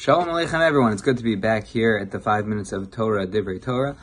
Shalom Aleichem everyone, it's good to be back here at the 5 minutes of Torah, Divrei Torah.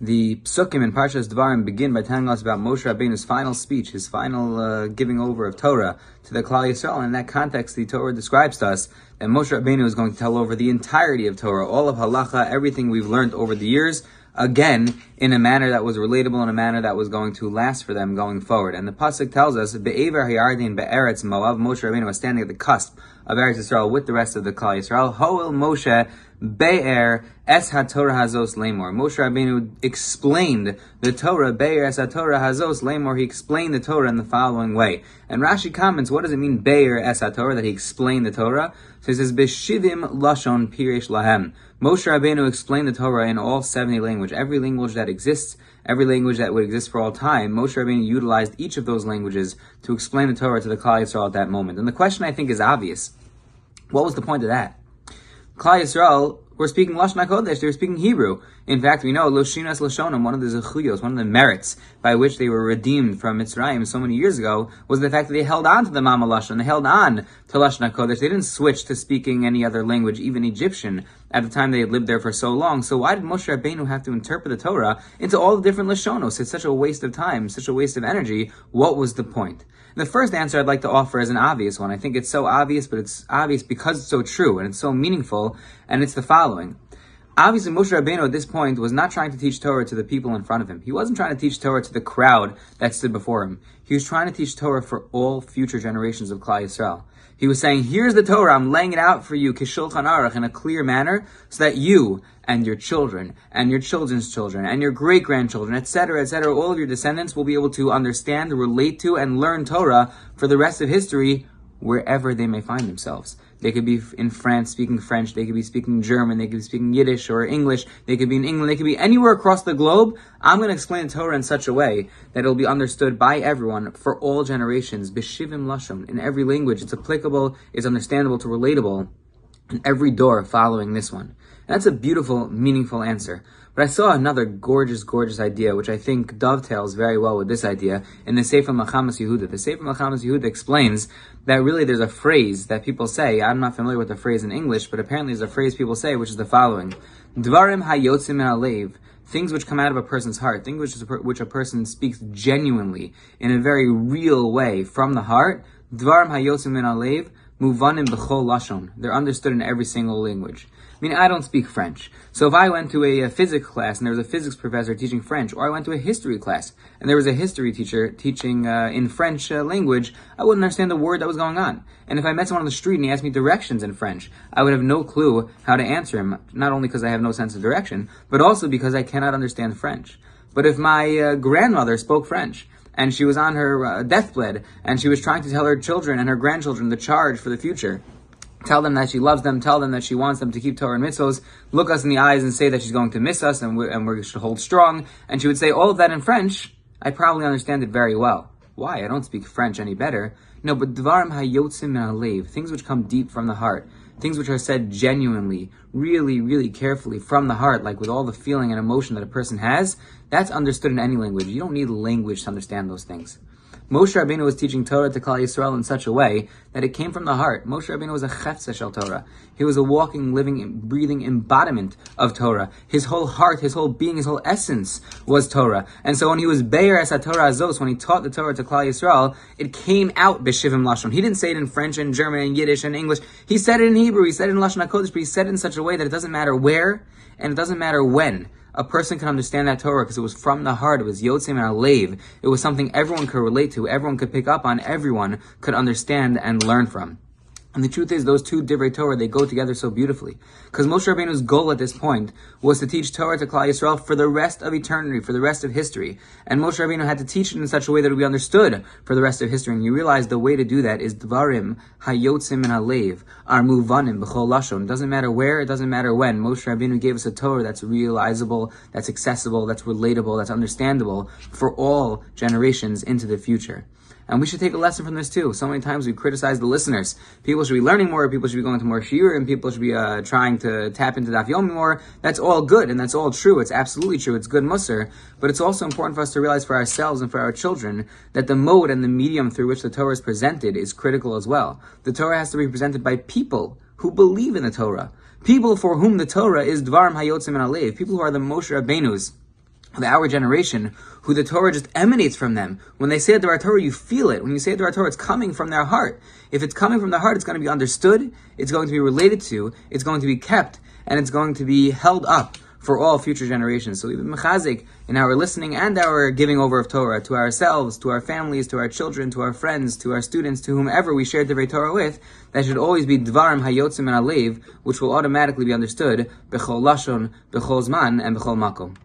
The Psukim in Parshas Devarim begin by telling us about Moshe Rabbeinu's final speech, his final giving over of Torah to the Klal Yisrael. And in that context, the Torah describes to us that Moshe Rabbeinu is going to tell over the entirety of Torah, all of halacha, everything we've learned over the years, again, in a manner that was relatable, in a manner that was going to last for them going forward. And the Pasuk tells us, Be'ever Hayardin Be'eretz Moav, Moshe Rabbeinu was standing at the cusp of Eretz Yisrael with the rest of the Klal Yisrael. Ho'il Moshe Be'er Es HaTorah Hazos Lemor. Moshe Rabbeinu explained the Torah, Be'er Es HaTorah Hazos Lemor. He explained the Torah in the following way. And Rashi comments, what does it mean, Be'er Es HaTorah, that he explained the Torah? So he says, Beshivim Lashon Piresh Lahem. Moshe Rabbeinu explained the Torah in all 70 languages, every language that exists, every language that would exist for all time. Moshe Rabbeinu utilized each of those languages to explain the Torah to the Klal Yisrael at that moment. And the question, I think, is obvious. What was the point of that? Klal Yisrael were speaking Lashon HaKodesh, they were speaking Hebrew. In fact, we know, Loshinas Lashonam, one of the zechuyos, one of the merits by which they were redeemed from Mitzrayim so many years ago, was the fact that they held on to the Mama Lashon, they held on to Lashon HaKodesh. They didn't switch to speaking any other language, even Egyptian, at the time they had lived there for so long. So why did Moshe Rabbeinu have to interpret the Torah into all the different Lashonos? It's such a waste of time, such a waste of energy. What was the point? And the first answer I'd like to offer is an obvious one. I think it's so obvious, but it's obvious because it's so true and it's so meaningful, and it's the following. Obviously, Moshe Rabbeinu at this point was not trying to teach Torah to the people in front of him. He wasn't trying to teach Torah to the crowd that stood before him. He was trying to teach Torah for all future generations of Klal Yisrael. He was saying, here's the Torah, I'm laying it out for you, Kishulchan Aruch, in a clear manner, so that you and your children, and your children's children, and your great-grandchildren, etc., all of your descendants will be able to understand, relate to, and learn Torah for the rest of history, wherever they may find themselves. They could be in France speaking French, they could be speaking German, they could be speaking Yiddish or English, they could be in England, they could be anywhere across the globe. I'm going to explain Torah in such a way that it'll be understood by everyone for all generations. B'shivim lashon, in every language, it's applicable, it's understandable, it's relatable, in every door following this one. And that's a beautiful, meaningful answer. But I saw another gorgeous, gorgeous idea, which I think dovetails very well with this idea, in the Sefer Mechamas Yehuda. The Sefer Mechamas Yehuda explains that really there's a phrase that people say, I'm not familiar with the phrase in English, but apparently there's a phrase people say, which is the following. Dvarim hayotzim min halev. Things which come out of a person's heart, things which a person speaks genuinely, in a very real way, from the heart. Dvarim hayotzim min halev. Muvanim b'chol lashon. They're understood in every single language. I mean, I don't speak French. So if I went to a physics class and there was a physics professor teaching French, or I went to a history class and there was a history teacher teaching in French language, I wouldn't understand the word that was going on. And if I met someone on the street and he asked me directions in French, I would have no clue how to answer him, not only because I have no sense of direction, but also because I cannot understand French. But if my grandmother spoke French, and she was on her deathbed, and she was trying to tell her children and her grandchildren the charge for the future, tell them that she loves them, tell them that she wants them to keep Torah and mitzvos, look us in the eyes and say that she's going to miss us, and we should hold strong, and she would say all of that in French, I probably understand it very well. Why? I don't speak French any better. No, but dvarim hayotzim min halev, things which come deep from the heart, things which are said genuinely, really, really carefully from the heart, like with all the feeling and emotion that a person has, that's understood in any language. You don't need language to understand those things. Moshe Rabbeinu was teaching Torah to Klal Yisrael in such a way that it came from the heart. Moshe Rabbeinu was a chefzeh shel Torah. He was a walking, living, breathing embodiment of Torah. His whole heart, his whole being, his whole essence was Torah. And so when he was Be'er Es HaTorah Hazos, when he taught the Torah to Klal Yisrael, it came out B'shivim Lashon. He didn't say it in French and German and Yiddish and English. He said it in Hebrew, he said it in Lashon HaKodesh, but he said it in such a way that it doesn't matter where and it doesn't matter when. A person can understand that Torah because it was from the heart. It was Yotzim and Alev. It was something everyone could relate to, everyone could pick up on, everyone could understand and learn from. And the truth is, those two Divrei Torah, they go together so beautifully. Because Moshe Rabbeinu's goal at this point was to teach Torah to Klal Yisrael for the rest of eternity, for the rest of history. And Moshe Rabbeinu had to teach it in such a way that it would be understood for the rest of history. And you realize the way to do that is Dvarim Hayotzim and Halev, Ar Muvanim B'chol Lashon. It doesn't matter where, it doesn't matter when. Moshe Rabbeinu gave us a Torah that's realizable, that's accessible, that's relatable, that's understandable for all generations into the future. And we should take a lesson from this too. So many times we criticize the listeners. People should be learning more, people should be going to more shiur, and people should be trying to tap into Daf Yomi more. That's all good, and that's all true. It's absolutely true. It's good mussar. But it's also important for us to realize for ourselves and for our children that the mode and the medium through which the Torah is presented is critical as well. The Torah has to be presented by people who believe in the Torah. people for whom the Torah is Dvarim Hayotzim and Alev, people who are the Moshe Rabbeinus of our generation, who the Torah just emanates from them. When they say the Torah, you feel it. When you say the Torah, it's coming from their heart. If it's coming from their heart, it's going to be understood, it's going to be related to, it's going to be kept, and it's going to be held up for all future generations. So we've been mechazik in our listening and our giving over of Torah to ourselves, to our families, to our children, to our friends, to our students, to whomever we shared the Torah with. That should always be Dvarim Hayotzim and Alev, which will automatically be understood Bechol Lashon, Bechol Zman, and Bechol Makom.